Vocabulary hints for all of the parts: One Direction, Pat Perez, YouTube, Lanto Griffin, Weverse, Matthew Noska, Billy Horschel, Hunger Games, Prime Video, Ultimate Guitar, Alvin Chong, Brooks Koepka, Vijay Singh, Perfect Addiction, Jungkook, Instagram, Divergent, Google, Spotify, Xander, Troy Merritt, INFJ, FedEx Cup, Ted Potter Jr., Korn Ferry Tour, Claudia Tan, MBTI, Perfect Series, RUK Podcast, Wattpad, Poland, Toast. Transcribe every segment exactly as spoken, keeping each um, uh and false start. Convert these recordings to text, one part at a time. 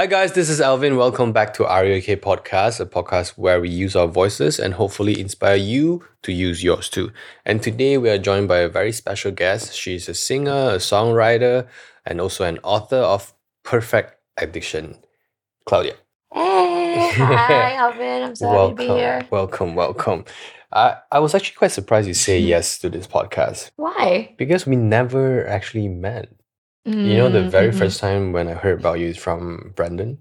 Hi guys, this is Alvin. Welcome back to R U K Podcast, a podcast where we use our voices and hopefully inspire you to use yours too. And today we are joined by a very special guest. She's a singer, a songwriter, and also an author of Perfect Addiction, Claudia. Hey, hi Alvin. I'm so welcome, happy to be here. Welcome, welcome. I, I was actually quite surprised you say yes to this podcast. Why? Because we never actually met. You know, the very mm-hmm. first time when I heard about you is from Brendan.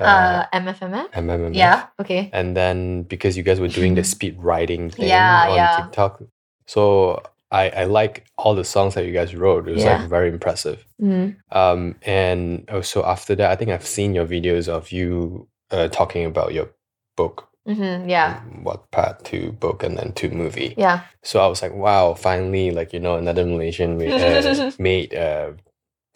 Uh, uh, M F M F? M F M F. Yeah, okay. And then because you guys were doing the speed writing thing yeah, on yeah. TikTok. So I, I like all the songs that you guys wrote. It was yeah. like very impressive. Mm-hmm. Um, and also after that, I think I've seen your videos of you uh, talking about your book. Mm-hmm, yeah. Wattpad to book and then to movie. Yeah. So I was like, wow, finally, like, you know, another Malaysian uh, made a... Uh,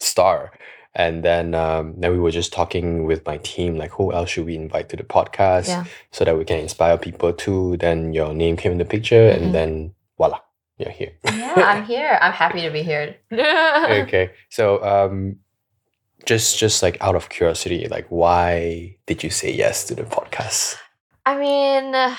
star. And then um then we were just talking with my team, like, who else should we invite to the podcast yeah. so that we can inspire people too. Then your name came in the picture, mm-hmm. and then voila, you're here. Yeah, I'm here. I'm happy to be here. Okay, so um just just like out of curiosity, like, why did you say yes to the podcast? I mean, uh...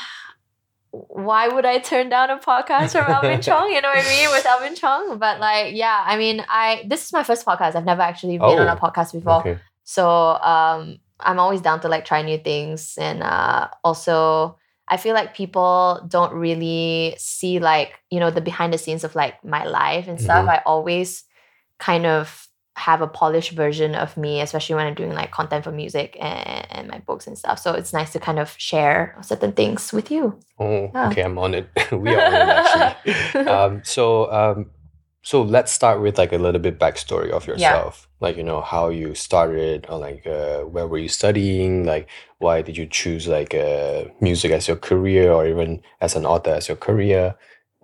why would I turn down a podcast from Alvin Chong? You know what I mean? With Alvin Chong. But like, yeah, I mean, I this is my first podcast. I've never actually been oh, on a podcast before. Okay. So um, I'm always down to like try new things. And uh, also, I feel like people don't really see like, you know, the behind the scenes of like my life and stuff. Mm-hmm. I always kind of have a polished version of me, especially when I'm doing like content for music and, and my books and stuff. So it's nice to kind of share certain things with you. Oh, yeah. Okay, I'm on it. We are on it actually. um, so, um, so let's start with like a little bit backstory of yourself, yeah. like, you know, how you started, or like uh, where were you studying, like why did you choose like uh, music as your career, or even as an author as your career,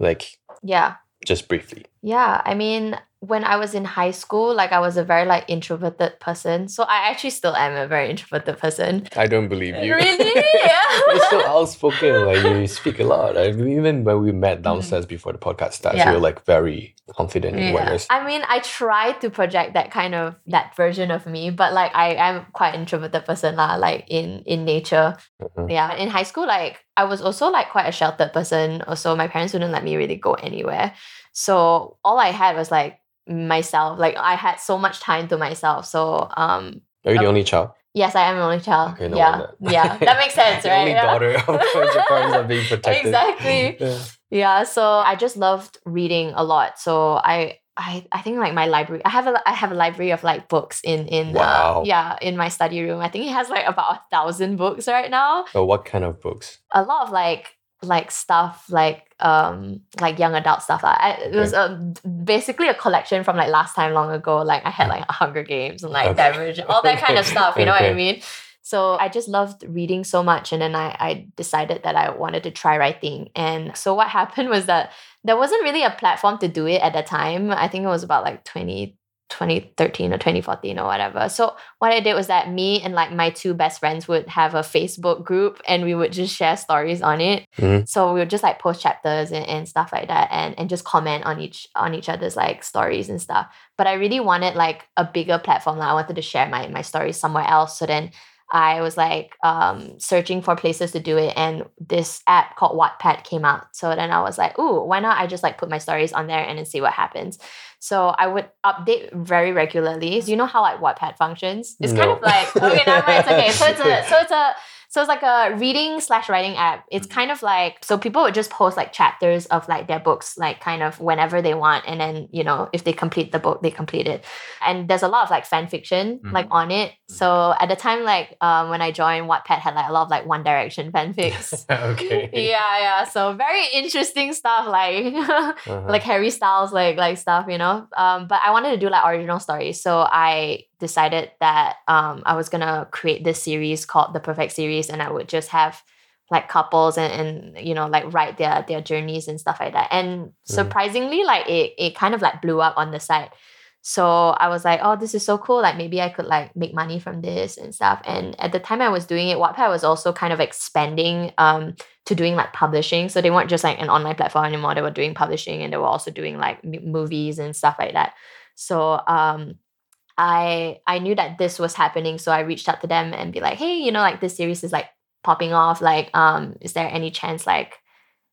like yeah, just briefly. Yeah, I mean. When I was in high school, like I was a very like introverted person. So I actually still am a very introverted person. I don't believe you. Really? Yeah. You're so outspoken. Like you speak a lot. I mean, even when we met downstairs mm. before the podcast starts, yeah. you were like very confident. Yeah. Whereas I mean, I try to project that kind of that version of me, but like I am quite an introverted person, lah. Like in in nature, mm-hmm. yeah. In high school, like I was also like quite a sheltered person. Also, my parents wouldn't let me really go anywhere. So all I had was like. myself, like I had so much time to myself. So um are you the um, only child? Yes, I am the only child. Okay, no yeah that. Yeah, that makes sense. Right, only yeah. daughter. Of course your parents are being protected. Exactly. yeah. yeah so I just loved reading a lot. So I I I think like my library, I have a I have a library of like books in in wow. uh, yeah in my study room. I think it has like about a thousand books right now. So what kind of books? A lot of like like stuff like um like young adult stuff. Like I, it was a, basically a collection from like last time long ago. Like I had like Hunger Games and like okay. Divergent, all that kind of stuff, you know okay. what I mean? So I just loved reading so much, and then I, I decided that I wanted to try writing. And so what happened was that there wasn't really a platform to do it at the time. I think it was about like twenty thirteen or twenty fourteen or whatever. So what I did was that me and like my two best friends would have a Facebook group, and we would just share stories on it. Mm-hmm. So we would just like post chapters and, and stuff like that, and, and just comment on each on each other's like stories and stuff. But I really wanted like a bigger platform. Like I wanted to share my my stories somewhere else. So then I was like um, searching for places to do it, and this app called Wattpad came out. So then I was like, ooh, why not I just like put my stories on there and then see what happens. So I would update very regularly. So you know how like Wattpad functions? It's no. kind of like, okay, never mind, it's okay. So it's a, so it's a, so it's like a reading slash writing app. It's kind of like, so people would just post like chapters of like their books, like kind of whenever they want. And then, you know, if they complete the book, they complete it. And there's a lot of like fan fiction, mm-hmm. like on it. So at the time, like um, when I joined, Wattpad had like a lot of like One Direction fanfics. Okay. Yeah, yeah. So very interesting stuff, like uh-huh. like Harry Styles, like like stuff, you know. Um, but I wanted to do like original stories. So I decided that um, I was going to create this series called The Perfect Series, and I would just have like couples and, and you know, like write their their journeys and stuff like that. And surprisingly, mm. like it it kind of like blew up on the site. So I was like, oh, this is so cool. Like maybe I could like make money from this and stuff. And at the time I was doing it, Wattpad was also kind of expanding um, to doing like publishing. So they weren't just like an online platform anymore. They were doing publishing, and they were also doing like m- movies and stuff like that. So um, I I knew that this was happening, so I reached out to them and be like, hey, you know, like this series is like popping off. Like, um, is there any chance like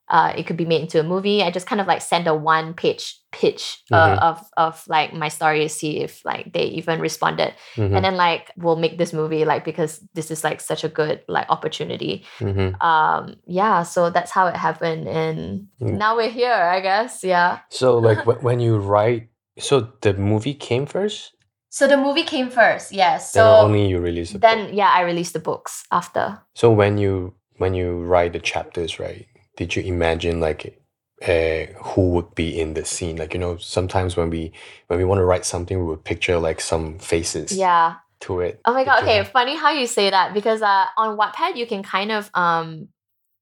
uh, it could be made into a movie? I just kind of like sent a one page pitch uh, mm-hmm. of of like my story to see if like they even responded. Mm-hmm. And then like, we'll make this movie like because this is like such a good like opportunity. Mm-hmm. Um, yeah, so that's how it happened, and mm. now we're here, I guess. Yeah. So like w- when you write, so the movie came first. So the movie came first, yes. So then only you released the then, book. Then, yeah, I released the books after. So when you when you write the chapters, right, did you imagine, like, uh, who would be in the scene? Like, you know, sometimes when we when we want to write something, we would picture, like, some faces yeah. to it. Oh, my God. Okay, have... funny how you say that because uh, on Wattpad, you can kind of... um.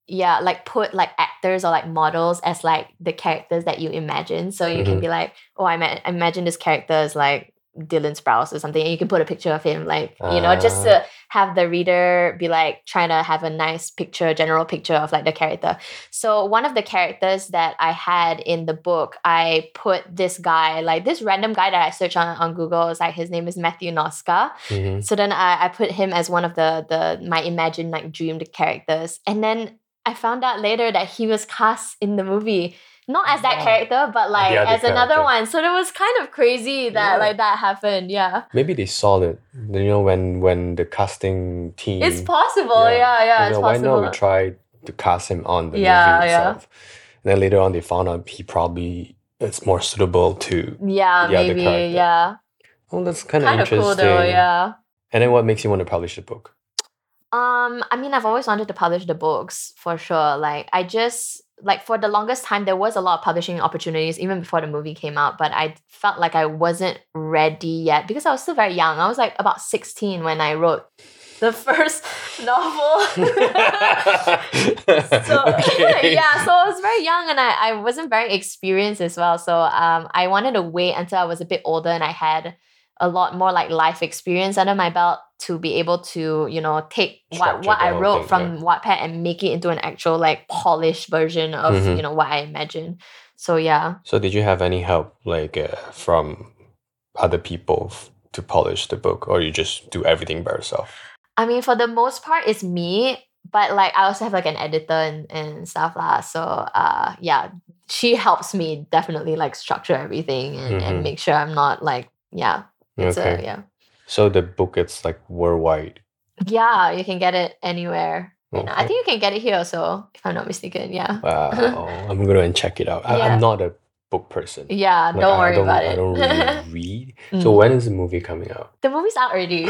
Yeah, like put like actors or like models as like the characters that you imagine. So you mm-hmm. can be like, oh, I, ma- I imagine this character is like Dylan Sprouse or something, and you can put a picture of him, like, you know, uh, just to have the reader be like trying to have a nice picture, general picture of like the character. So one of the characters that I had in the book, I put this guy, like this random guy that I searched on, on Google, is like his name is Matthew Noska. Mm-hmm. So then I, I put him as one of the the my imagined like dreamed characters, and then I found out later that he was cast in the movie. Not as that yeah. character, but like as character. Another one. So it was kind of crazy that yeah. like that happened. Yeah. Maybe they saw it. You know, when when the casting team. It's possible. Yeah, yeah. yeah it's know, possible. Why not we tried to cast him on the yeah, movie itself? Yeah. And then later on, they found out he probably it's more suitable to. Yeah, the maybe. Other character. Yeah. Well, that's kind of interesting. Kind of cool though. Yeah. And then, what makes you want to publish the book? Um, I mean, I've always wanted to publish the books for sure. Like, I just. Like for the longest time, there was a lot of publishing opportunities even before the movie came out, but I felt like I wasn't ready yet because I was still very young. I was like about sixteen when I wrote the first novel. so okay. yeah, so I was very young and I, I wasn't very experienced as well. So um, I wanted to wait until I was a bit older and I had a lot more like life experience under my belt to be able to, you know, take what, what I wrote thing, from yeah. Wattpad and make it into an actual like polished version of, mm-hmm. you know, what I imagine. So, yeah. So did you have any help like uh, from other people f- to polish the book, or you just do everything by yourself? I mean, for the most part, it's me, but like I also have like an editor and, and stuff lah. So, uh, yeah, she helps me definitely like structure everything and, mm-hmm. and make sure I'm not like, yeah. It's okay. A, yeah. So the book, it's like worldwide. Yeah, you can get it anywhere. Okay. I think you can get it here also, if I'm not mistaken. Yeah. Wow, I'm gonna check it out. I, yeah. I'm not a book person. Yeah, like, don't worry don't, about it. I don't really read. Mm. So when is the movie coming out? The movie's out already.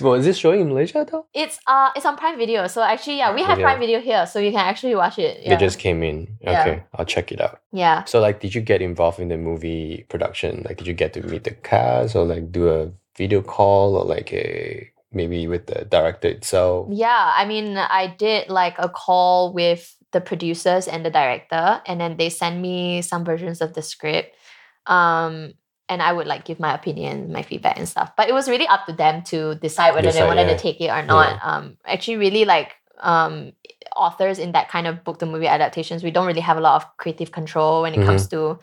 Well, is this showing in Malaysia though? It's uh, it's on Prime Video. So actually, yeah, we have yeah. Prime Video here, so you can actually watch it. Yeah. It just came in. Okay, yeah. I'll check it out. Yeah. So like, did you get involved in the movie production? Like, did you get to meet the cast, or like do a video call, or like a maybe with the director itself? Yeah, I mean, I did like a call with the producers and the director, and then they sent me some versions of the script. Um. And I would like give my opinion, my feedback and stuff. But it was really up to them to decide whether decide, they wanted yeah. to take it or not. Yeah. Um, actually, really like um, authors in that kind of book to movie adaptations, we don't really have a lot of creative control when it mm-hmm. comes to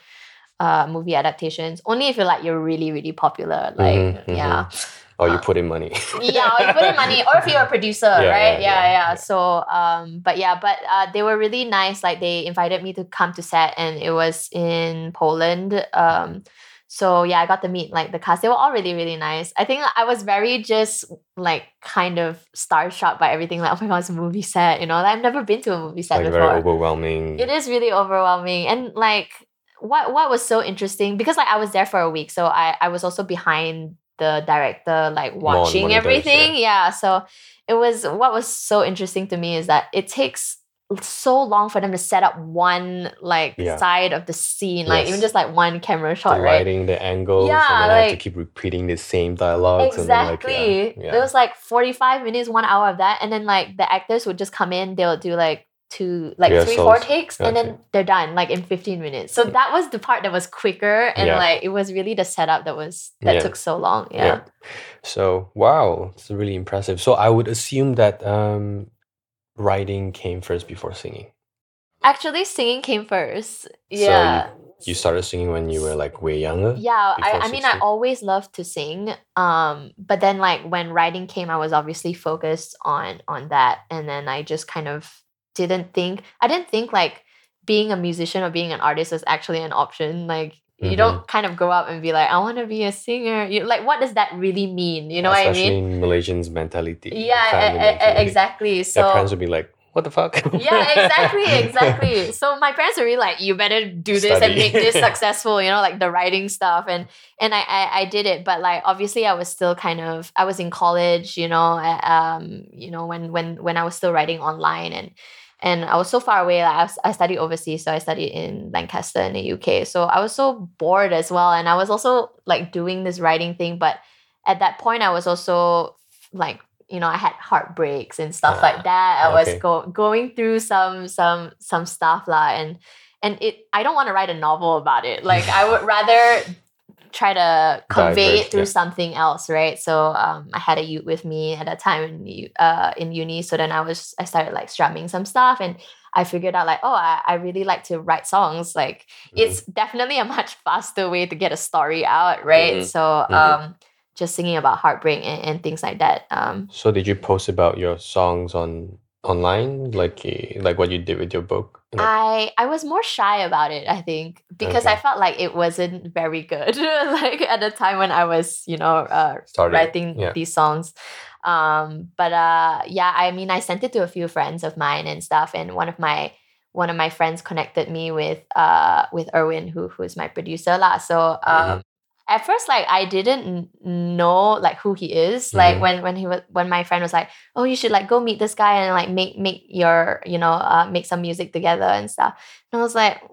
uh, movie adaptations. Only if you're like you're really really popular, like mm-hmm, yeah. Mm-hmm. Or you put in money. yeah, or you put in money. Or if you're a producer, yeah, right? Yeah yeah, yeah, yeah. yeah. So, um, but yeah, but uh, they were really nice. Like they invited me to come to set, and it was in Poland. Um, So yeah, I got to meet like the cast. They were all really, really nice. I think I was very just like kind of starstruck by everything. Like, oh my God, it's a movie set, you know? Like, I've never been to a movie set like, before. Very overwhelming. It is really overwhelming. And like what what was so interesting, because like I was there for a week, so I, I was also behind the director like watching everything. Yeah. yeah. So it was what was so interesting to me is that it takes so long for them to set up one like yeah. side of the scene, like yes. even just like one camera shot, the right? Lighting, the angles, yeah, and then like, I have to keep repeating the same dialogue. Exactly. And then, like, yeah, yeah. There was like forty-five minutes, one hour of that, and then like the actors would just come in, they'll do like two, like yeah, three, so, four takes, okay. and then they're done, like in fifteen minutes. So that was the part that was quicker, and yeah. like it was really the setup that was that yeah. took so long. Yeah. yeah. So wow, it's really impressive. So I would assume that. Um, Writing came first before singing. Actually, singing came first. Yeah. So you started singing when you were like way younger? Yeah, I, I mean, I always loved to sing. Um, but then like when writing came, I was obviously focused on on that. And then I just kind of didn't think, I didn't think like being a musician or being an artist was actually an option. Like you mm-hmm. don't kind of go up and be like, I want to be a singer. You, like, what does that really mean? You know Especially what I mean? Especially Malaysians' mentality. Yeah, a, a, mentality. exactly. So their parents would be like, what the fuck? Yeah, exactly, exactly. So my parents were really like, you better do this Study. and make this successful, you know, like the writing stuff. And and I, I, I did it. But like, obviously I was still kind of, I was in college, you know, um, you know, when when when I was still writing online and and I was so far away. Like I, was, I studied overseas. So I studied in Lancaster in the U K. So I was so bored as well. And I was also like doing this writing thing. But at that point, I was also like, you know, I had heartbreaks and stuff ah, like that. I okay. was go- going through some some some stuff lah, and and it. I don't want to write a novel about it. Like I would rather try to convey Divergent, it through yeah. something else, right? So um, I had a youth with me at that time in uh in uni. So then I was I started like strumming some stuff, and I figured out like, oh, I, I really like to write songs. Like mm-hmm. it's definitely a much faster way to get a story out, right? Mm-hmm. So um. Mm-hmm. Just singing about heartbreak and, and things like that. Um, so did you post about your songs on online, like like what you did with your book? Like, I I was more shy about it, I think, because okay. I felt like it wasn't very good. Like at the time when I was, you know, uh, writing yeah. these songs. Um, but uh, yeah, I mean, I sent it to a few friends of mine and stuff, and one of my one of my friends connected me with uh with Erwin, who who is my producer lah. So. Um, mm-hmm. At first, like, I didn't know, like, who he is. Like, mm-hmm. when when he was, when my friend was like, oh, you should, like, go meet this guy and, like, make make your, you know, uh, make some music together and stuff. And I was like,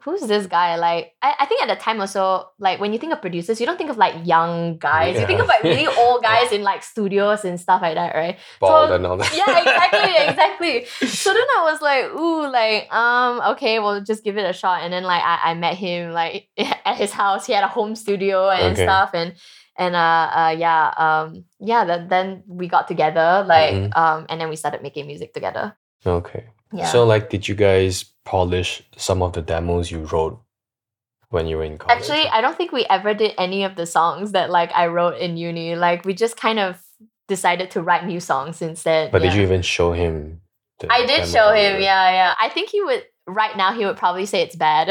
who's this guy? Like, I, I think at the time also, like, when you think of producers, you don't think of, like, young guys. Yeah. You think of, like, really old guys in, like, studios and stuff like that, right? Bald so, and all that. Yeah, exactly, exactly. So then I was like, ooh, like, um, okay, well, just give it a shot. And then, like, I, I met him, like, at his house. He had a home studio. And okay. stuff and and uh, uh yeah um yeah the, then we got together like mm-hmm. um and then we started making music together. Okay. Yeah. So like, did you guys polish some of the demos you wrote when you were in college? Actually, I don't think we ever did any of the songs that like I wrote in uni. Like we just kind of decided to write new songs instead. But yeah. did you even show him? The I did show him. Yeah, yeah. I think he would. Right now, he would probably say it's bad.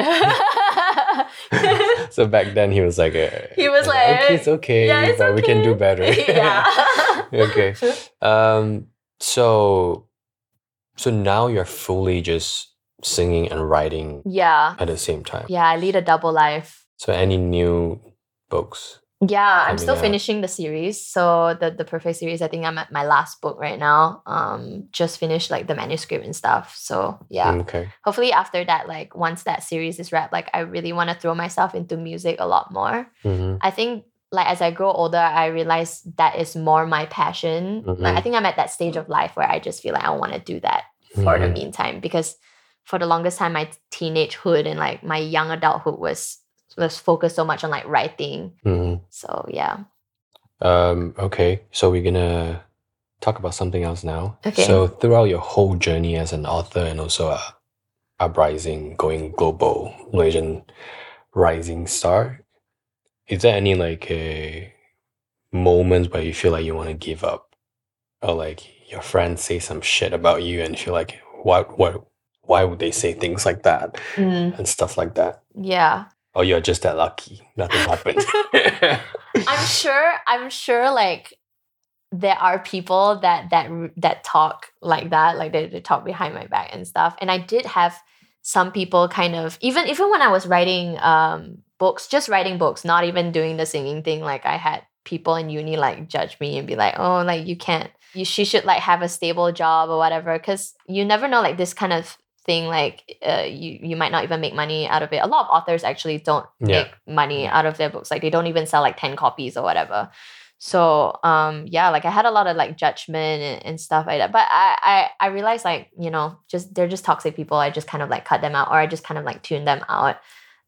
So back then, he was like, a, he was like, okay, it's okay, yeah, it's but okay. we can do better. Yeah. Okay. Um. So, so now you're fully just singing and writing. Yeah. At the same time. Yeah, I lead a double life. So any new books? Yeah, I'm still out? finishing the series. So the the Perfect Series. I think I'm at my last book right now. Um, just finished like the manuscript and stuff. So yeah. Okay. Hopefully after that, like once that series is wrapped, like I really want to throw myself into music a lot more. Mm-hmm. I think like as I grow older, I realize that is more my passion. Mm-hmm. Like I think I'm at that stage of life where I just feel like I want to do that mm-hmm. for the meantime, because for the longest time, my teenagehood and like my young adulthood was. Let's focus so much on like writing. Mm-hmm. So yeah. Um, okay. So we're gonna talk about something else now. Okay. So throughout your whole journey as an author and also a uprising, going global Malaysian rising star, is there any like a moments where you feel like you want to give up, or like your friends say some shit about you and you feel like what what why would they say things like that mm. and stuff like that? Yeah. Or you're just that lucky. Nothing happened. I'm sure, I'm sure like there are people that that that talk like that. Like they, they talk behind my back and stuff. And I did have some people kind of, even even when I was writing um, books, just writing books, not even doing the singing thing, like I had people in uni like judge me and be like, oh, like you can't, you she should like have a stable job or whatever. Because you never know like this kind of thing, like uh, you you might not even make money out of it. A lot of authors actually don't yeah. make money out of their books. Like they don't even sell like ten copies or whatever. So um yeah, like I had a lot of like judgment and, and stuff like that. But I, I I realized like, you know, just they're just toxic people. I just kind of like cut them out, or I just kind of like tune them out.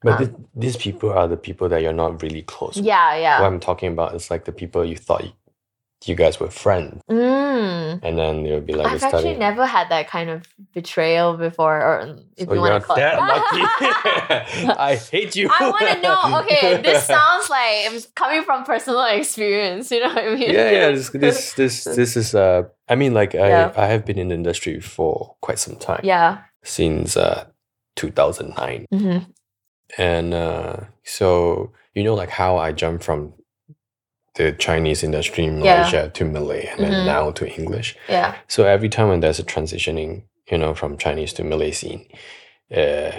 But um, th- these people are the people that you're not really close with. Yeah, yeah. What I'm talking about is like the people you thought you guys were friends. Mm. And then it would be like... I've actually never had that kind of betrayal before. Or if so you want to call that it. Lucky. I hate you. I want to know. Okay, this sounds like it's coming from personal experience. You know what I mean? Yeah, yeah. This, this, this, this is... Uh, I mean, like, I, yeah. I have been in the industry for quite some time. Yeah. Since uh, two thousand nine. Mm-hmm. And uh, so, you know, like how I jumped from the Chinese industry in Malaysia yeah. to Malay and mm-hmm. then now to English. Yeah. So every time when there's a transitioning, you know, from Chinese to Malay scene, uh,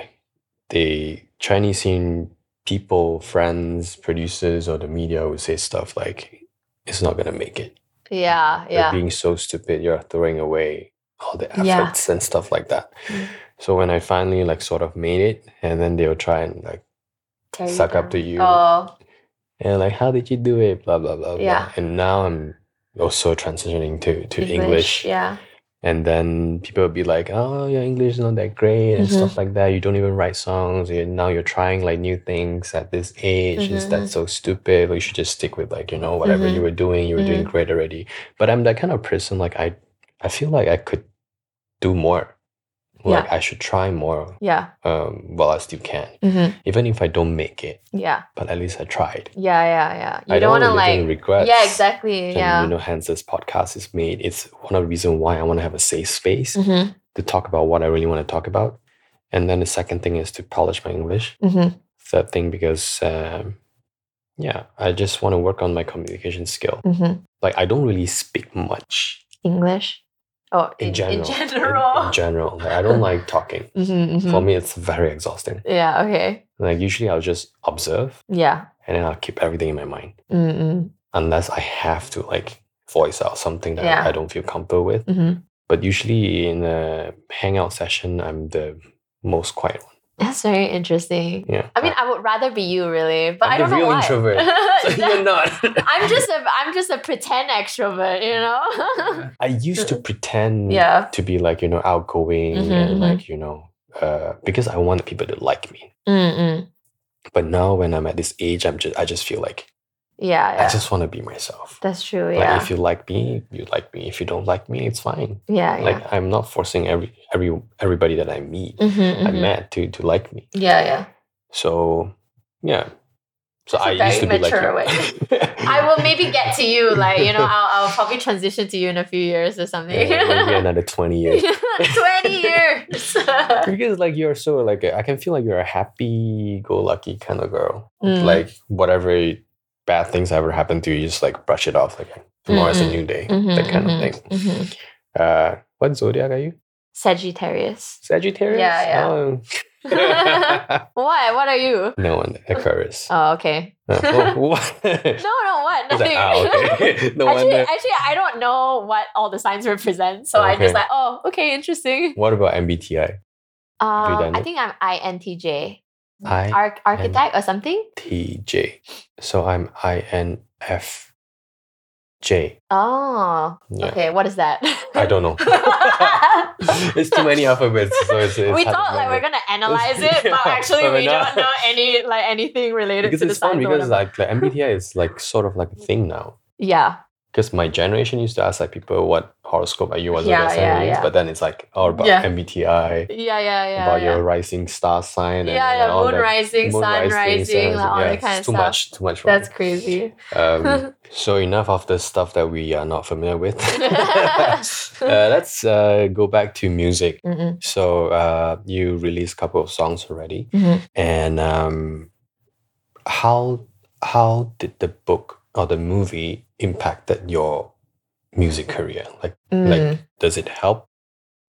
the Chinese scene people, friends, producers, or the media would say stuff like, it's not going to make it. Yeah, you're yeah. being so stupid, you're throwing away all the efforts yeah. and stuff like that. Mm. So when I finally like sort of made it, and then they would try and like Tear suck up to you. Oh. And like, how did you do it? Blah, blah, blah, yeah. blah. And now I'm also transitioning to, to English, English. Yeah. And then people would be like, oh, your English is not that great and mm-hmm. stuff like that. You don't even write songs. You're, now you're trying like new things at this age. Mm-hmm. Is that so stupid? Like, you should just stick with like, you know, whatever mm-hmm. you were doing. You were mm-hmm. doing great already. But I'm that kind of person. Like, I, I feel like I could do more. Like, yeah. I should try more. Yeah. Um, well, I still can. Mm-hmm. Even if I don't make it. Yeah. But at least I tried. Yeah, yeah, yeah. You I don't want to like... regrets. Yeah, exactly. And, yeah. you know, hence this podcast is made. It's one of the reasons why I want to have a safe space mm-hmm. to talk about what I really want to talk about. And then the second thing is to polish my English. Mm-hmm. Third thing, because, um, yeah, I just want to work on my communication skill. Mm-hmm. Like, I don't really speak much English. Oh, in, in general. In general. In, in general. Like, I don't like talking. Mm-hmm, mm-hmm. For me, it's very exhausting. Yeah, okay. Like, usually I'll just observe. Yeah. And then I'll keep everything in my mind. Mm-mm. Unless I have to, like, voice out something that yeah. I don't feel comfortable with. Mm-hmm. But usually in a hangout session, I'm the most quiet one. That's very interesting. Yeah. I mean, I would rather be you, really, but I'm I don't know why. I'm a real introvert. So you're not. I'm just a, I'm just a pretend extrovert, you know. I used to pretend yeah. to be like, you know, outgoing mm-hmm, and mm-hmm. like, you know, uh, because I want people to like me. Mm-mm. But now, when I'm at this age, I'm just, I just feel like, yeah, yeah. I just want to be myself. That's true. Like, yeah. If you like me, you like me. If you don't like me, it's fine. Yeah. Like yeah. I'm not forcing every every everybody that I meet, mm-hmm, I mm-hmm. met to to like me. Yeah, yeah. So, yeah. So That's I a used to be like you. I will maybe get to you, like, you know, I'll I'll probably transition to you in a few years or something. Yeah, like maybe another twenty years. twenty years. Because like you're so like I can feel like you're a happy-go-lucky kind of girl. Mm. Like whatever bad things ever happen to you, you just like brush it off, like tomorrow's mm-hmm. a new day, mm-hmm, that kind mm-hmm, of thing. Mm-hmm. Uh, what zodiac are you? Sagittarius. Sagittarius? Yeah, yeah. Oh. What? What are you? No one. Aquarius. Oh, okay. Uh, well, what? no, no, what? Nothing. Like, ah, okay. no actually, actually, I don't know what all the signs represent, so okay. I just like, oh, okay, interesting. What about M B T I? Uh, I think I'm I N T J. I Ar- architect N- or something? T J. So I'm I N F J. Oh, yeah. Okay. What is that? I don't know. It's too many alphabets. So it's, it's we thought like we're gonna analyze it, yeah, but actually so we not. don't know any like anything related because to the sign. Because like the M B T I is like sort of like a thing now. Yeah. Because my generation used to ask like people what horoscope are you, what yeah, the yeah, yeah. but then it's like all about yeah. M B T I, yeah, yeah, yeah, about yeah. your rising star sign, and, yeah, yeah, and all moon that, rising, moon sun rising, rising like all yeah, that kind of too stuff. Too much, too much. That's right. Crazy. Um, so enough of the stuff that we are not familiar with. uh, let's uh, go back to music. Mm-hmm. So uh, you released a couple of songs already, mm-hmm. and um, how how did the book or the movie impacted your music career? Like, mm. like does it help?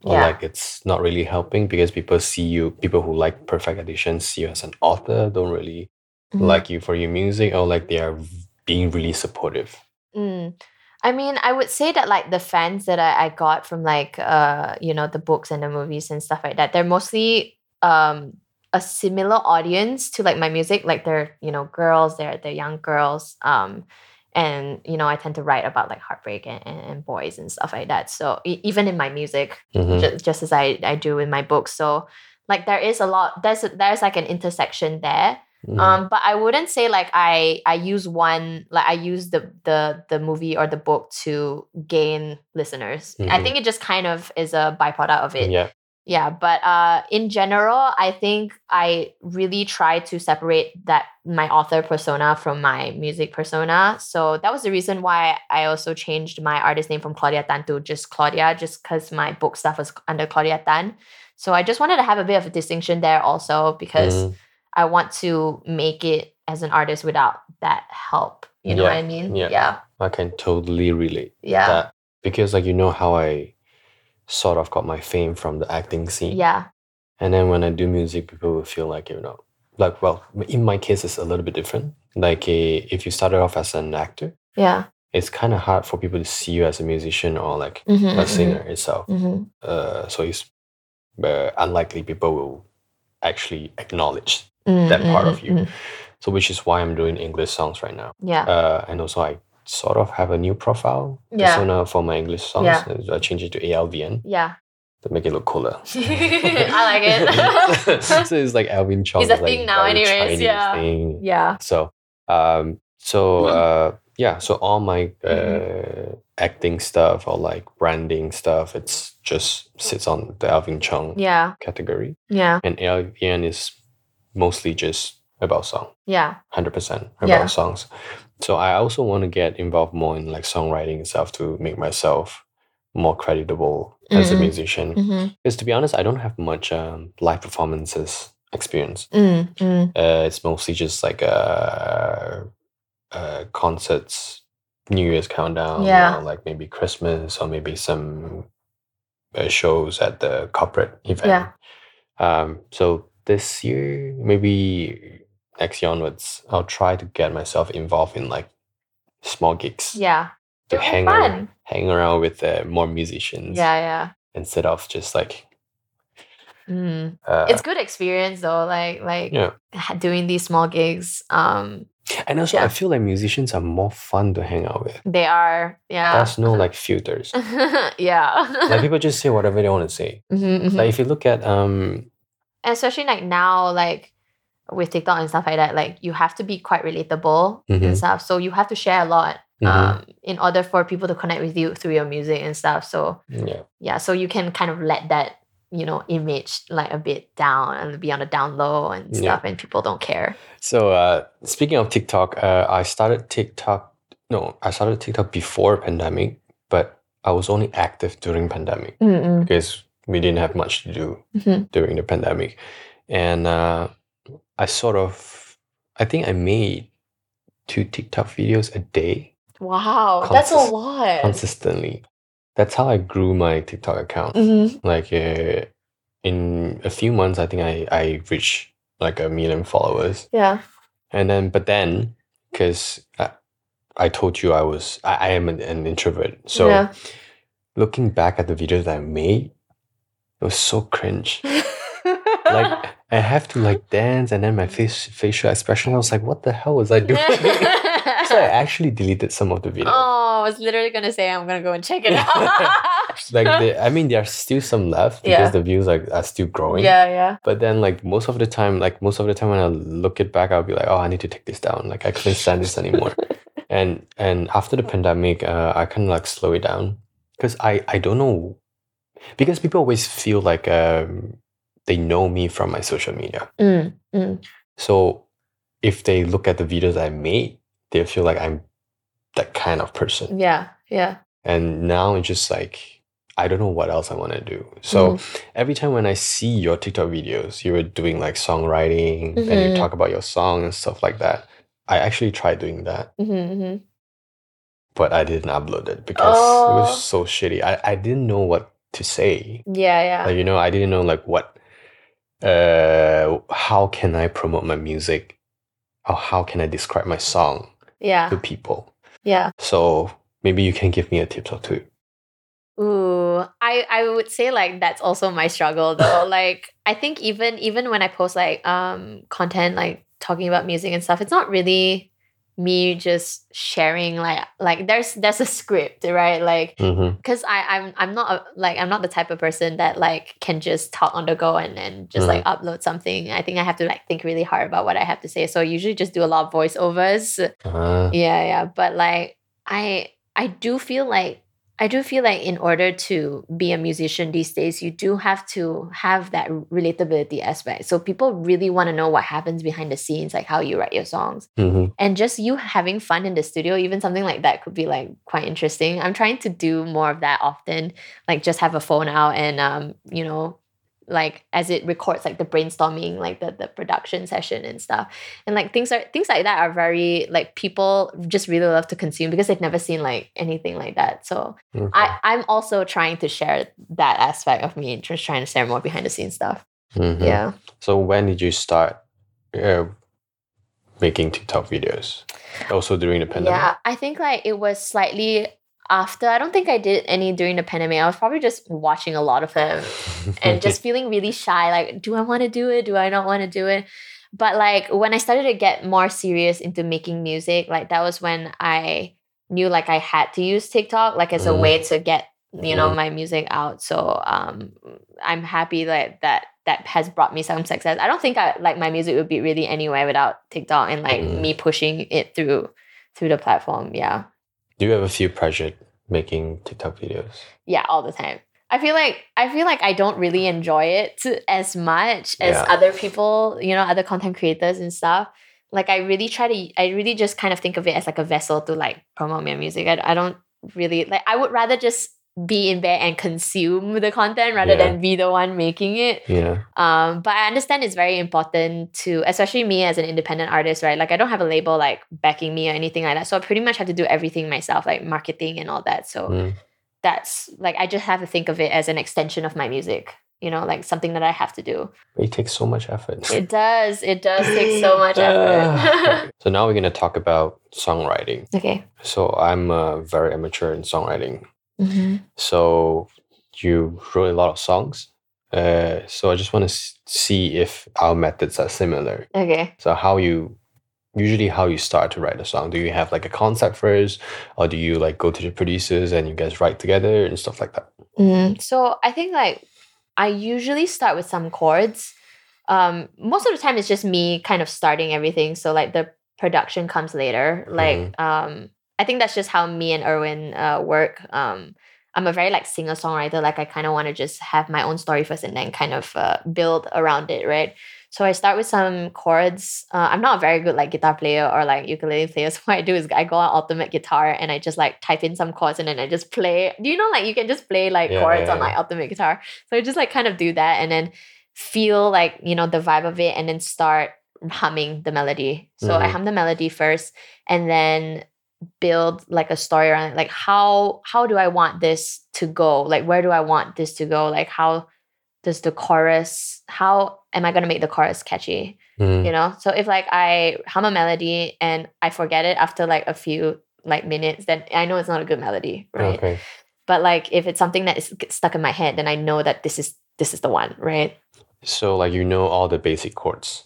Or yeah. like it's not really helping because people see you, people who like Perfect Addiction see you as an author, don't really mm-hmm. like you for your music, or like they are being really supportive? Mm. I mean, I would say that like the fans that I, I got from like, uh, you know, the books and the movies and stuff like that, they're mostly... Um, a similar audience to like my music, like they're, you know, girls, they're they're young girls, um and you know I tend to write about like heartbreak and, and, and boys and stuff like that, so e- even in my music mm-hmm. ju- just as I, I do in my books, so like there is a lot there's a, there's like an intersection there Mm-hmm. Um, but I wouldn't say like I I use one like I use the the the movie or the book to gain listeners. Mm-hmm. I think it just kind of is a byproduct of it. Yeah. Yeah, but uh, in general, I think I really try to separate that my author persona from my music persona. So that was the reason why I also changed my artist name from Claudia Tan to just Claudia, just because my book stuff was under Claudia Tan. So I just wanted to have a bit of a distinction there also, because mm. I want to make it as an artist without that help. You yeah. know what I mean? Yeah. yeah. I can totally relate. Yeah. That, because like, you know how I sort of got my fame from the acting scene. Yeah. And then when I do music, people will feel like, you know, like, well, in my case, it's a little bit different. Like a, if you started off as an actor, yeah, it's kind of hard for people to see you as a musician or like mm-hmm, a mm-hmm. singer itself. Mm-hmm. Uh, so it's uh, unlikely people will actually acknowledge mm-hmm. that part of you. Mm-hmm. So which is why I'm doing English songs right now. Yeah. Uh, and also I sort of have a new profile yeah. persona for my English songs. Yeah. I change it to A L V N. Yeah. To make it look cooler. I like it. So it's like Alvin Chong. It's a thing like, now anyways. Chinese yeah. thing. Yeah. So, um, so mm-hmm. uh, yeah. So all my uh, mm-hmm. acting stuff or like branding stuff, it's just sits on the Alvin Chong yeah. category. Yeah. And A L V N is mostly just about song. Yeah. one hundred percent about yeah. songs. So I also want to get involved more in like songwriting itself to make myself more creditable mm-hmm. as a musician. Mm-hmm. Because to be honest, I don't have much um, live performances experience. Mm-hmm. Uh, it's mostly just like uh, uh, concerts, New Year's countdown, yeah. or like maybe Christmas or maybe some uh, shows at the corporate event. Yeah. Um, so this year, maybe next year onwards, I'll try to get myself involved in like small gigs. Yeah. To hang, ar- hang around with uh, more musicians. Yeah, yeah. Instead of just like... Mm. Uh, it's good experience though, like like yeah. doing these small gigs. Um, and also yeah. I feel like musicians are more fun to hang out with. They are, yeah. There's no like filters. yeah. Like people just say whatever they want to say. Mm-hmm, mm-hmm. Like if you look at... um, and especially like now, like with TikTok and stuff like that, like you have to be quite relatable mm-hmm. and stuff. So you have to share a lot mm-hmm. um, in order for people to connect with you through your music and stuff. So yeah. yeah, so you can kind of let that, you know, image like a bit down and be on a down low and stuff yeah. and people don't care. So uh, speaking of TikTok, uh, I started TikTok, no, I started TikTok before pandemic, but I was only active during pandemic mm-hmm. because we didn't have much to do mm-hmm. during the pandemic. And uh, I sort of, I think I made two TikTok videos a day. Wow, consist- that's a lot. Consistently. That's how I grew my TikTok account. Mm-hmm. Like uh, in a few months, I think I, I reached like a million followers. Yeah. And then, but then, because I, I told you I was, I, I am an, an introvert. So yeah. looking back at the videos that I made, it was so cringe. Like I have to like dance and then my face facial expression, I was like, what the hell was I doing? So I actually deleted some of the videos. Oh, I was literally gonna say I'm gonna go and check it out. Like they, I mean there are still some left because yeah. the views are, are still growing. Yeah, yeah. But then like most of the time, like most of the time when I look it back, I'll be like, oh, I need to take this down. Like I couldn't stand this anymore. and and after the pandemic, uh, I kinda like slow it down. Because I, I don't know. Because people always feel like um they know me from my social media. Mm, mm. So if they look at the videos I made, they feel like I'm that kind of person. Yeah, yeah. And now it's just like, I don't know what else I want to do. So mm. every time when I see your TikTok videos, you were doing like songwriting mm-hmm. and you talk about your song and stuff like that. I actually tried doing that. Mm-hmm, mm-hmm. But I didn't upload it because oh. it was so shitty. I, I didn't know what to say. Yeah, yeah. Like, you know, I didn't know like what Uh, how can I promote my music, or how can I describe my song yeah. to people? Yeah. So maybe you can give me a tip or two. Ooh, I, I would say like that's also my struggle though. Like I think even even when I post like um content like talking about music and stuff, it's not really me just sharing like like there's there's a script, right? Like because mm-hmm. I I'm I'm not a, like I'm not the type of person that like can just talk on the go and then just mm-hmm. like upload something. I think I have to like think really hard about what I have to say. So I usually just do a lot of voiceovers. Uh-huh. Yeah, yeah. But like I I do feel like I do feel like in order to be a musician these days, you do have to have that relatability aspect. So people really want to know what happens behind the scenes, like how you write your songs. Mm-hmm. And just you having fun in the studio, even something like that could be like quite interesting. I'm trying to do more of that often, like just have a phone out and, um, you know, like as it records like the brainstorming, like the, the production session and stuff. And like things are things like that are very like people just really love to consume because they've never seen like anything like that. So okay. I, I'm also trying to share that aspect of me, just trying to share more behind the scenes stuff. Mm-hmm. Yeah. So when did you start uh, making TikTok videos? Also during the pandemic? Yeah, I think like it was slightly after. I don't think I did any during the pandemic. I was probably just watching a lot of them and just feeling really shy. Like, do I want to do it? Do I not want to do it? But like when I started to get more serious into making music, like that was when I knew like I had to use TikTok like as mm. a way to get, you know, mm. my music out. So um, I'm happy like that that has brought me some success. I don't think I like my music would be really anywhere without TikTok and like mm. me pushing it through through the platform. Yeah. Do you ever feel pressured making TikTok videos? Yeah, all the time. I feel like I feel like I don't really enjoy it as much as yeah. other people, you know, other content creators and stuff. Like I really try to, I really just kind of think of it as like a vessel to like promote my music. I, I don't really, like I would rather just be in bed and consume the content rather yeah. than be the one making it. Yeah. Um, but I understand it's very important to, especially me as an independent artist, right? Like I don't have a label like backing me or anything like that. So I pretty much have to do everything myself, like marketing and all that. So mm. that's like, I just have to think of it as an extension of my music, you know, like something that I have to do. It takes so much effort. It does. It does take so much effort. So now we're going to talk about songwriting. Okay. So I'm uh, very amateur in songwriting. Mm-hmm. So you wrote a lot of songs. Uh, so I just want to s- see if our methods are similar. Okay. So how you, usually how you start to write a song, do you have like a concept first or do you like go to the producers and you guys write together and stuff like that? Mm-hmm. So I think like I usually start with some chords. Um, most of the time it's just me kind of starting everything. So like the production comes later. Like, mm-hmm. um, I think that's just how me and Erwin uh, work. Um, I'm a very like singer-songwriter. Like I kind of want to just have my own story first and then kind of uh, build around it, right? So I start with some chords. Uh, I'm not a very good like guitar player or like ukulele player. So what I do is I go on Ultimate Guitar and I just like type in some chords and then I just play. Do you know like you can just play like yeah, chords yeah, yeah. on like Ultimate Guitar? So I just like kind of do that and then feel like, you know, the vibe of it and then start humming the melody. So mm-hmm. I hum the melody first and then build like a story around it. Like how how do I want this to go? Like where do I want this to go? Like how does the chorus, how am I going to make the chorus catchy? Mm. You know? So if like I hum a melody and I forget it after like a few like minutes, then I know it's not a good melody, right? Okay. But like if it's something that is stuck in my head, then I know that this is this is the one, right? So like you know all the basic chords.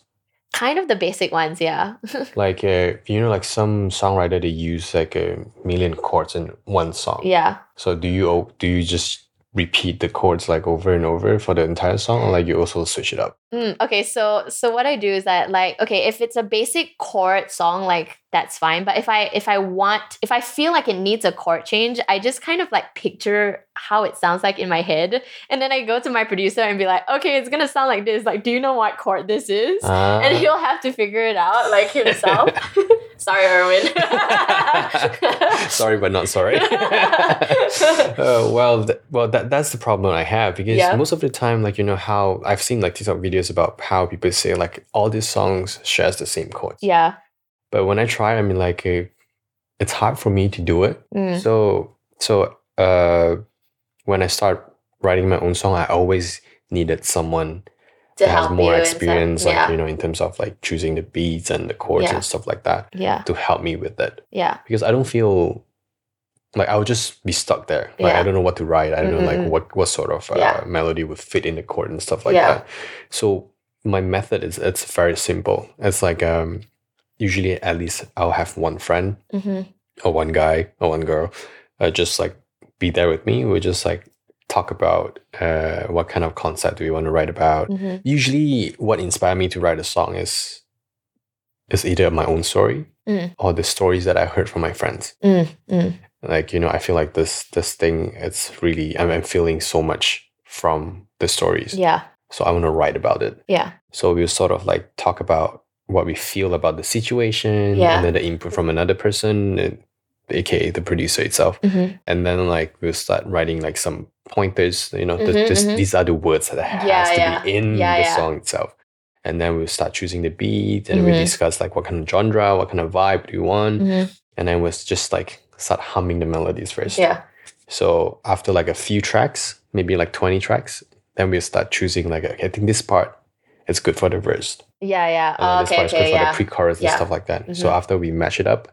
Kind of the basic ones, yeah. Like, uh, you know, like some songwriter, they use like a million chords in one song. Yeah. So do you do you just repeat the chords like over and over for the entire song or like you also switch it up? Mm, okay, so so what I do is that like, okay, if it's a basic chord song, like that's fine. But if I if I want, if I feel like it needs a chord change, I just kind of like picture how it sounds like in my head. And then I go to my producer and be like, okay, it's going to sound like this. Like, do you know what chord this is? Uh. And he'll have to figure it out like himself. Sorry, Erwin. Sorry, but not sorry. uh, well, th- well, that that's the problem I have because yeah. most of the time, like, you know how I've seen like TikTok videos about how people say like all these songs shares the same chords. Yeah. But when I try, I mean, like, uh, it's hard for me to do it. Mm. So, so uh, when I start writing my own song, I always needed someone that has more experience, like, yeah. you know, in terms of like choosing the beats and the chords yeah. and stuff like that yeah. to help me with it. Yeah. Because I don't feel like I would just be stuck there. Like, yeah. I don't know what to write. I don't mm-hmm. know, like, what, what sort of uh, yeah. melody would fit in the chord and stuff like yeah. that. So, my method is it's very simple. It's like, um, usually at least I'll have one friend mm-hmm. or one guy or one girl uh, just like be there with me. We'll just like talk about uh, what kind of concept do we want to write about. Mm-hmm. Usually what inspired me to write a song is is either my own story mm. or the stories that I heard from my friends. Mm. Mm. Like, you know, I feel like this this thing, it's really, I'm, I'm feeling so much from the stories. Yeah. So I want to write about it. Yeah. So we'll sort of like talk about what we feel about the situation yeah. and then the input from another person, and, aka the producer itself. Mm-hmm. And then like we'll start writing like some pointers, you know, mm-hmm, the, just, mm-hmm. these are the words that has yeah, to yeah. be in yeah, the yeah. song itself. And then we'll start choosing the beat and mm-hmm. we discuss like what kind of genre, what kind of vibe do you want. Mm-hmm. And then we'll just like start humming the melodies first. Yeah. So after like a few tracks, maybe like twenty tracks, then we'll start choosing like, okay, I think this part is good for the verse. Yeah, yeah. Oh, this okay, part is okay, good for yeah. the pre-chorus yeah. and stuff like that. Mm-hmm. So after we match it up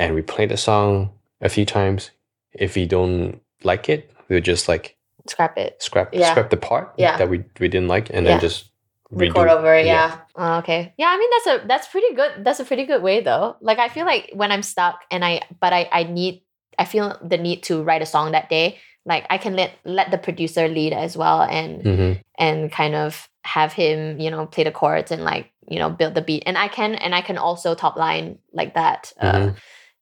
and we play the song a few times, if we don't like it, we'll just like... Scrap it. Scrap yeah. scrap the part yeah. that we, we didn't like and yeah. then just... record over it, yeah, yeah. Oh, okay, yeah, I mean that's a that's pretty good that's a pretty good way though. Like I feel like when I'm stuck and I but I I need I feel the need to write a song that day, like I can let let the producer lead as well and mm-hmm. and kind of have him, you know, play the chords and like, you know, build the beat, and I can and I can also top line like that. Mm-hmm. uh,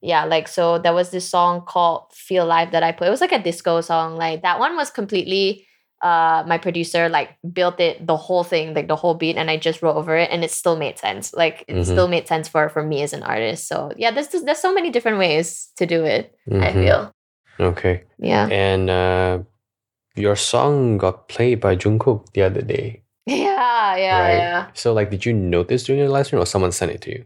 yeah like so there was this song called Feel Live that I put. It was like a disco song, like that one was completely Uh, my producer like built it, the whole thing, like the whole beat, and I just wrote over it, and it still made sense. Like it mm-hmm. still made sense for for me as an artist. So yeah, there's there's so many different ways to do it. Mm-hmm. I feel. Okay. Yeah. And uh, your song got played by Jungkook the other day. Yeah, yeah, right? yeah. So like, did you notice during your live stream, or someone sent it to you?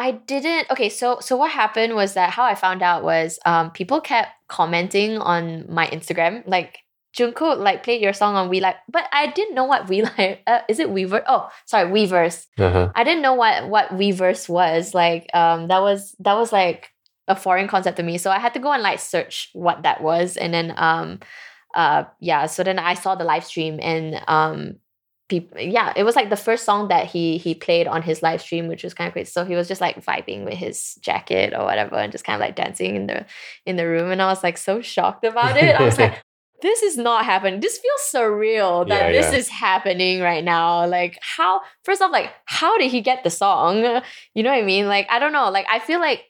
I didn't. Okay, so so what happened was that how I found out was um, people kept commenting on my Instagram, like. Jungkook like played your song on We Live, but I didn't know what We Live uh, is it Weverse? Oh, sorry, Weverse. Uh-huh. I didn't know what what Weverse was. Like um, that was that was like a foreign concept to me. So I had to go and like search what that was, and then um, uh, yeah. So then I saw the live stream, and um, people, yeah, it was like the first song that he he played on his live stream, which was kind of crazy. So he was just like vibing with his jacket or whatever, and just kind of like dancing in the in the room, and I was like so shocked about it. I was like. This is not happening. This feels surreal that yeah, this yeah. is happening right now. Like how, first off, like how did he get the song? You know what I mean? Like, I don't know. Like, I feel like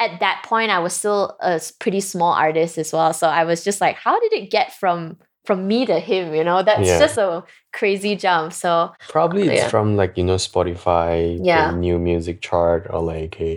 at that point I was still a pretty small artist as well. So I was just like, how did it get from, from me to him? You know, that's yeah. just a crazy jump. So probably it's yeah. from like, you know, Spotify, yeah. the new music chart, or like a,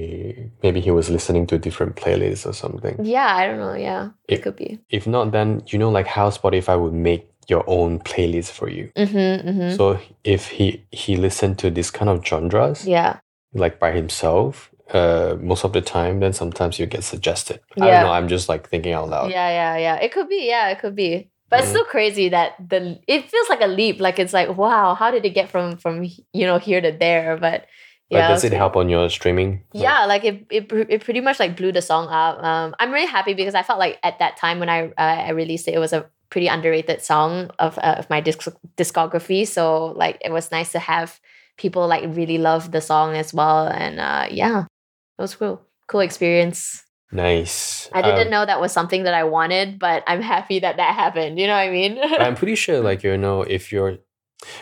maybe he was listening to different playlists or something. Yeah, I don't know. Yeah, if, it could be. If not, then you know, like how Spotify would make your own playlist for you. Mm-hmm, mm-hmm. So if he he listened to this kind of genres, yeah, like by himself, uh, most of the time, then sometimes you get suggested. Yeah. I don't know. I'm just like thinking out loud. Yeah, yeah, yeah. It could be. Yeah, it could be. But it's still crazy that the it feels like a leap. Like it's like, wow, how did it get from from you know here to there? But yeah, like, does it help on your streaming? Yeah, like it it it pretty much like blew the song up. Um, I'm really happy because I felt like at that time when I uh, I released it, it was a pretty underrated song of uh, of my disc- discography. So like it was nice to have people like really love the song as well. And uh, yeah, it was cool, cool experience. Nice. I didn't um, know that was something that I wanted, but I'm happy that that happened. You know what I mean? I'm pretty sure, like, you know, if you're...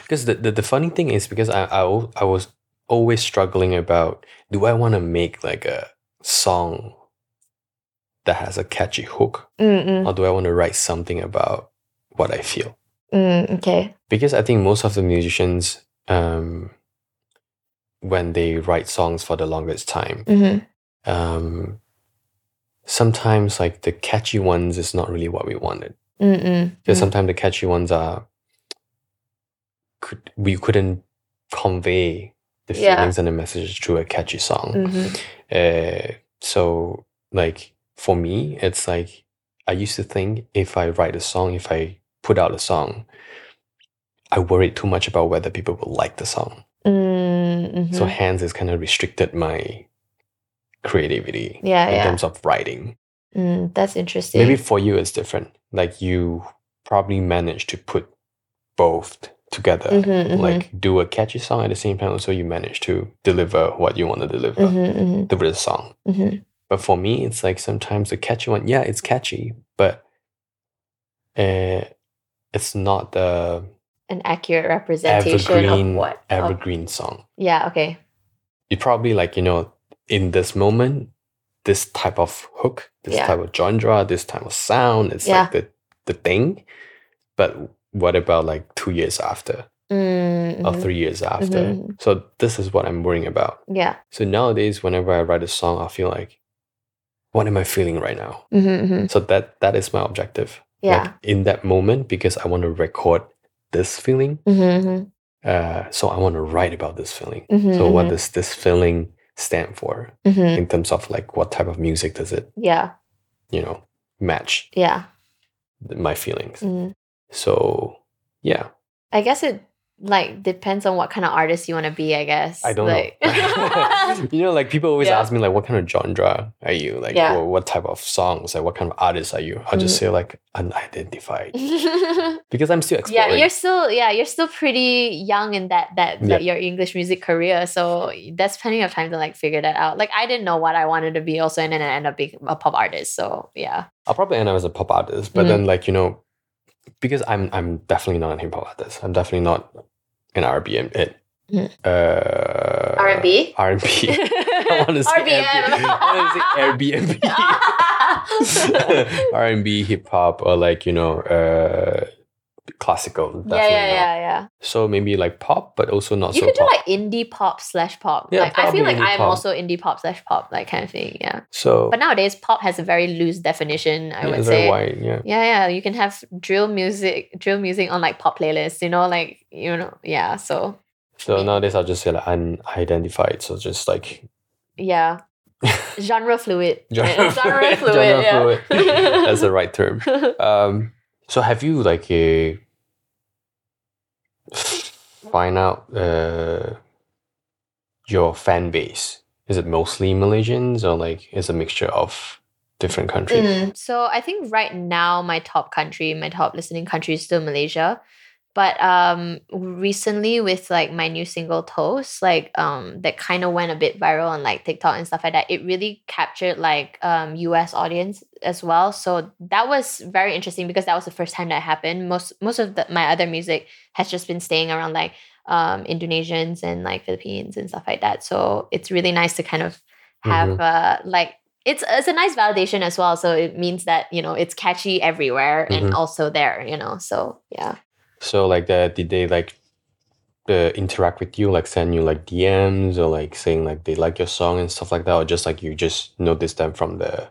Because the, the, the funny thing is, because I, I, I was always struggling about, do I want to make, like, a song that has a catchy hook? Mm-mm. Or do I want to write something about what I feel? Mm, okay. Because I think most of the musicians, um, when they write songs for the longest time... Mm-hmm. um. Sometimes like the catchy ones is not really what we wanted. Mm-mm. Because sometimes the catchy ones are, could, we couldn't convey the feelings yeah. and the messages through a catchy song. Mm-hmm. Uh, so like for me, it's like, I used to think if I write a song, if I put out a song, I worried too much about whether people will like the song. Mm-hmm. So hence it's kind of restricted my creativity yeah, in yeah. terms of writing. Mm, that's interesting. Maybe for you it's different. Like you probably managed to put both together, mm-hmm, like mm-hmm. do a catchy song at the same time, so you manage to deliver what you want to deliver mm-hmm, mm-hmm. the real song. Mm-hmm. But for me, it's like sometimes the catchy one, yeah, it's catchy, but uh, it's not the an accurate representation evergreen, of what evergreen of... song. Yeah, okay. You probably like, you know, in this moment, this type of hook, this yeah. type of genre, this type of sound, it's yeah. like the the thing. But what about like two years after mm-hmm. or three years after? Mm-hmm. So this is what I'm worrying about. Yeah. So nowadays, whenever I write a song, I feel like, what am I feeling right now? Mm-hmm. So that that is my objective. Yeah. Like, in that moment, because I want to record this feeling. Mm-hmm. Uh, so I want to write about this feeling. Mm-hmm, so what mm-hmm. does this feeling stand for mm-hmm. in terms of like what type of music does it? Yeah. You know, match. Yeah. My feelings. Mm-hmm. So, yeah. I guess it like depends on what kind of artist you want to be, I guess. I don't like- know. You know, like people always yeah. ask me like, what kind of genre are you? Like, yeah. what type of songs? Like, what kind of artist are you? I'll mm-hmm. just say like unidentified. Because I'm still exploring. Yeah, you're still yeah, you're still pretty young in that that, that yeah. your English music career. So that's plenty of time to like figure that out. Like I didn't know what I wanted to be also, and then I ended up being a pop artist. So yeah. I'll probably end up as a pop artist, but mm-hmm. then like, you know, because I'm I'm definitely not a hip hop artist. I'm definitely not an R and B. Mm. Uh, R and B? R and B. I want to say R B M. I want to say Airbnb. R and B, hip hop, or like, you know, uh, classical. Definitely yeah, yeah, yeah, yeah. So maybe like pop, but also not you so pop. You could do like indie pop slash pop. Yeah, like, I feel like I'm pop. also indie pop slash pop, like kind of thing, yeah. So, but nowadays, pop has a very loose definition, I yeah, would it's say. Very wide, yeah. Yeah, yeah, you can have drill music, drill music on like pop playlists, you know, like, you know, yeah, so. So yeah. nowadays, I'll just say like unidentified, so just like. Yeah. Genre fluid. Genre, genre fluid, genre yeah. fluid. That's the right term. Um, So have you like a find out uh, your fan base? Is it mostly Malaysians or like is a mixture of different countries? Mm, so I think right now my top country, my top listening country is still Malaysia. But um, recently with like my new single Toast, like um, that kind of went a bit viral on like TikTok and stuff like that. It really captured like um, U S audience as well. So that was very interesting because that was the first time that happened. Most most of the, my other music has just been staying around like um, Indonesians and like Philippines and stuff like that. So it's really nice to kind of have mm-hmm. uh, like, it's it's a nice validation as well. So it means that, you know, it's catchy everywhere mm-hmm. and also there, you know, so yeah. So like that, did they like uh, interact with you, like send you like D Ms or like saying like they like your song and stuff like that, or just like you just noticed them from the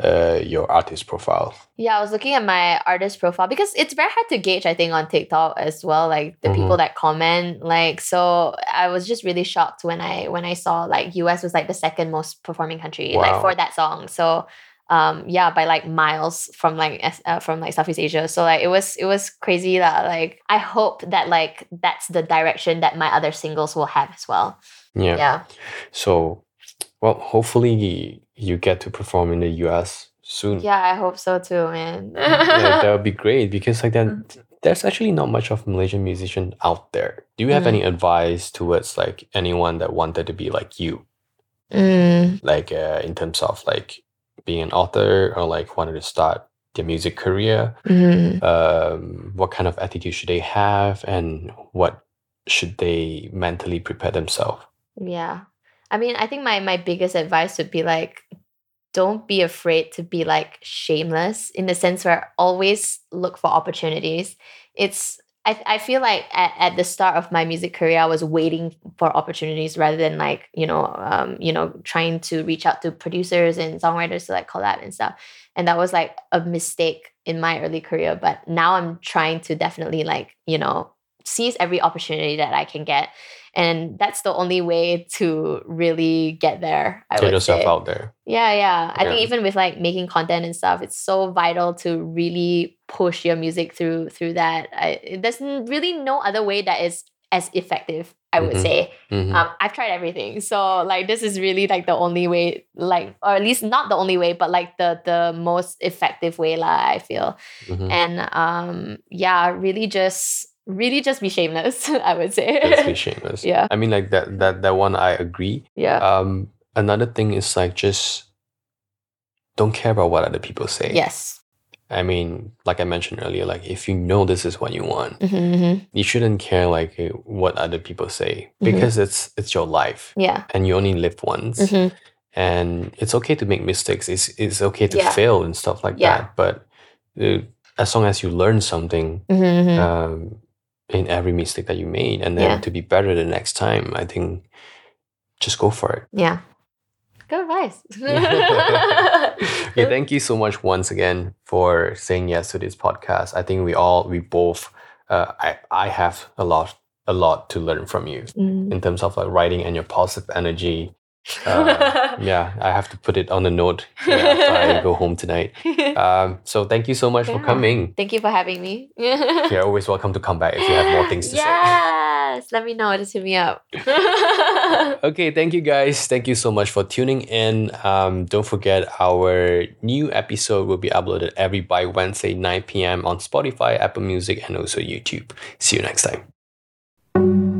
uh, your artist profile? Yeah, I was looking at my artist profile because it's very hard to gauge, I think, on TikTok as well, like the mm-hmm. people that comment. Like, so I was just really shocked when I when I saw like U S was like the second most performing country wow. like for that song. So. Um, yeah, by like miles from like uh, from like Southeast Asia. So like it was it was crazy that like I hope that like that's the direction that my other singles will have as well. Yeah. Yeah. So, well, hopefully you get to perform in the U S soon. Yeah, I hope so too, man. Yeah, that would be great because like that, there's actually not much of Malaysian musician out there. Do you have mm. any advice towards like anyone that wanted to be like you, mm. like uh, in terms of like being an author or like wanted to start their music career, mm-hmm. um, what kind of attitude should they have and what should they mentally prepare themselves? Yeah. I mean, I think my, my biggest advice would be like, don't be afraid to be like shameless in the sense where always look for opportunities. It's, I, I feel like at, at the start of my music career, I was waiting for opportunities rather than like, you know, um, you know, trying to reach out to producers and songwriters to like collab and stuff. And that was like a mistake in my early career. But now I'm trying to definitely like, you know, seize every opportunity that I can get. And that's the only way to really get there. I Get yourself say. out there. Yeah, yeah. I yeah. think even with like making content and stuff, it's so vital to really push your music through through that. I, there's really no other way that is as effective, I mm-hmm. would say. Mm-hmm. Um, I've tried everything. So like this is really like the only way, like, or at least not the only way, but like the the most effective way, lah, I feel. Mm-hmm. And um, yeah, really just really just be shameless, I would say. Just be shameless. Yeah. I mean, like that that that one, I agree. Yeah. Um. Another thing is like just don't care about what other people say. Yes. I mean, like I mentioned earlier, like if you know this is what you want, mm-hmm, mm-hmm. you shouldn't care like what other people say because mm-hmm. it's it's your life. Yeah. And you only live once. Mm-hmm. And it's okay to make mistakes. It's it's okay to yeah. fail and stuff like yeah. that. But uh, as long as you learn something mm-hmm, mm-hmm. Um, in every mistake that you made, and then yeah. to be better the next time, I think just go for it. Yeah. Good advice. Okay, thank you so much once again for saying yes to this podcast. I think we all, we both, uh, I I have a lot, a lot to learn from you mm. in terms of like writing and your positive energy. Uh, yeah, I have to put it on a note yeah, after I go home tonight. Um, so thank you so much yeah. for coming. Thank you for having me. You're always welcome to come back if you have more things to yes! say. Yes, let me know. Just hit me up. Okay, thank you guys. Thank you so much for tuning in. Um, don't forget our new episode will be uploaded every by Wednesday nine p.m. on Spotify, Apple Music, and also YouTube. See you next time.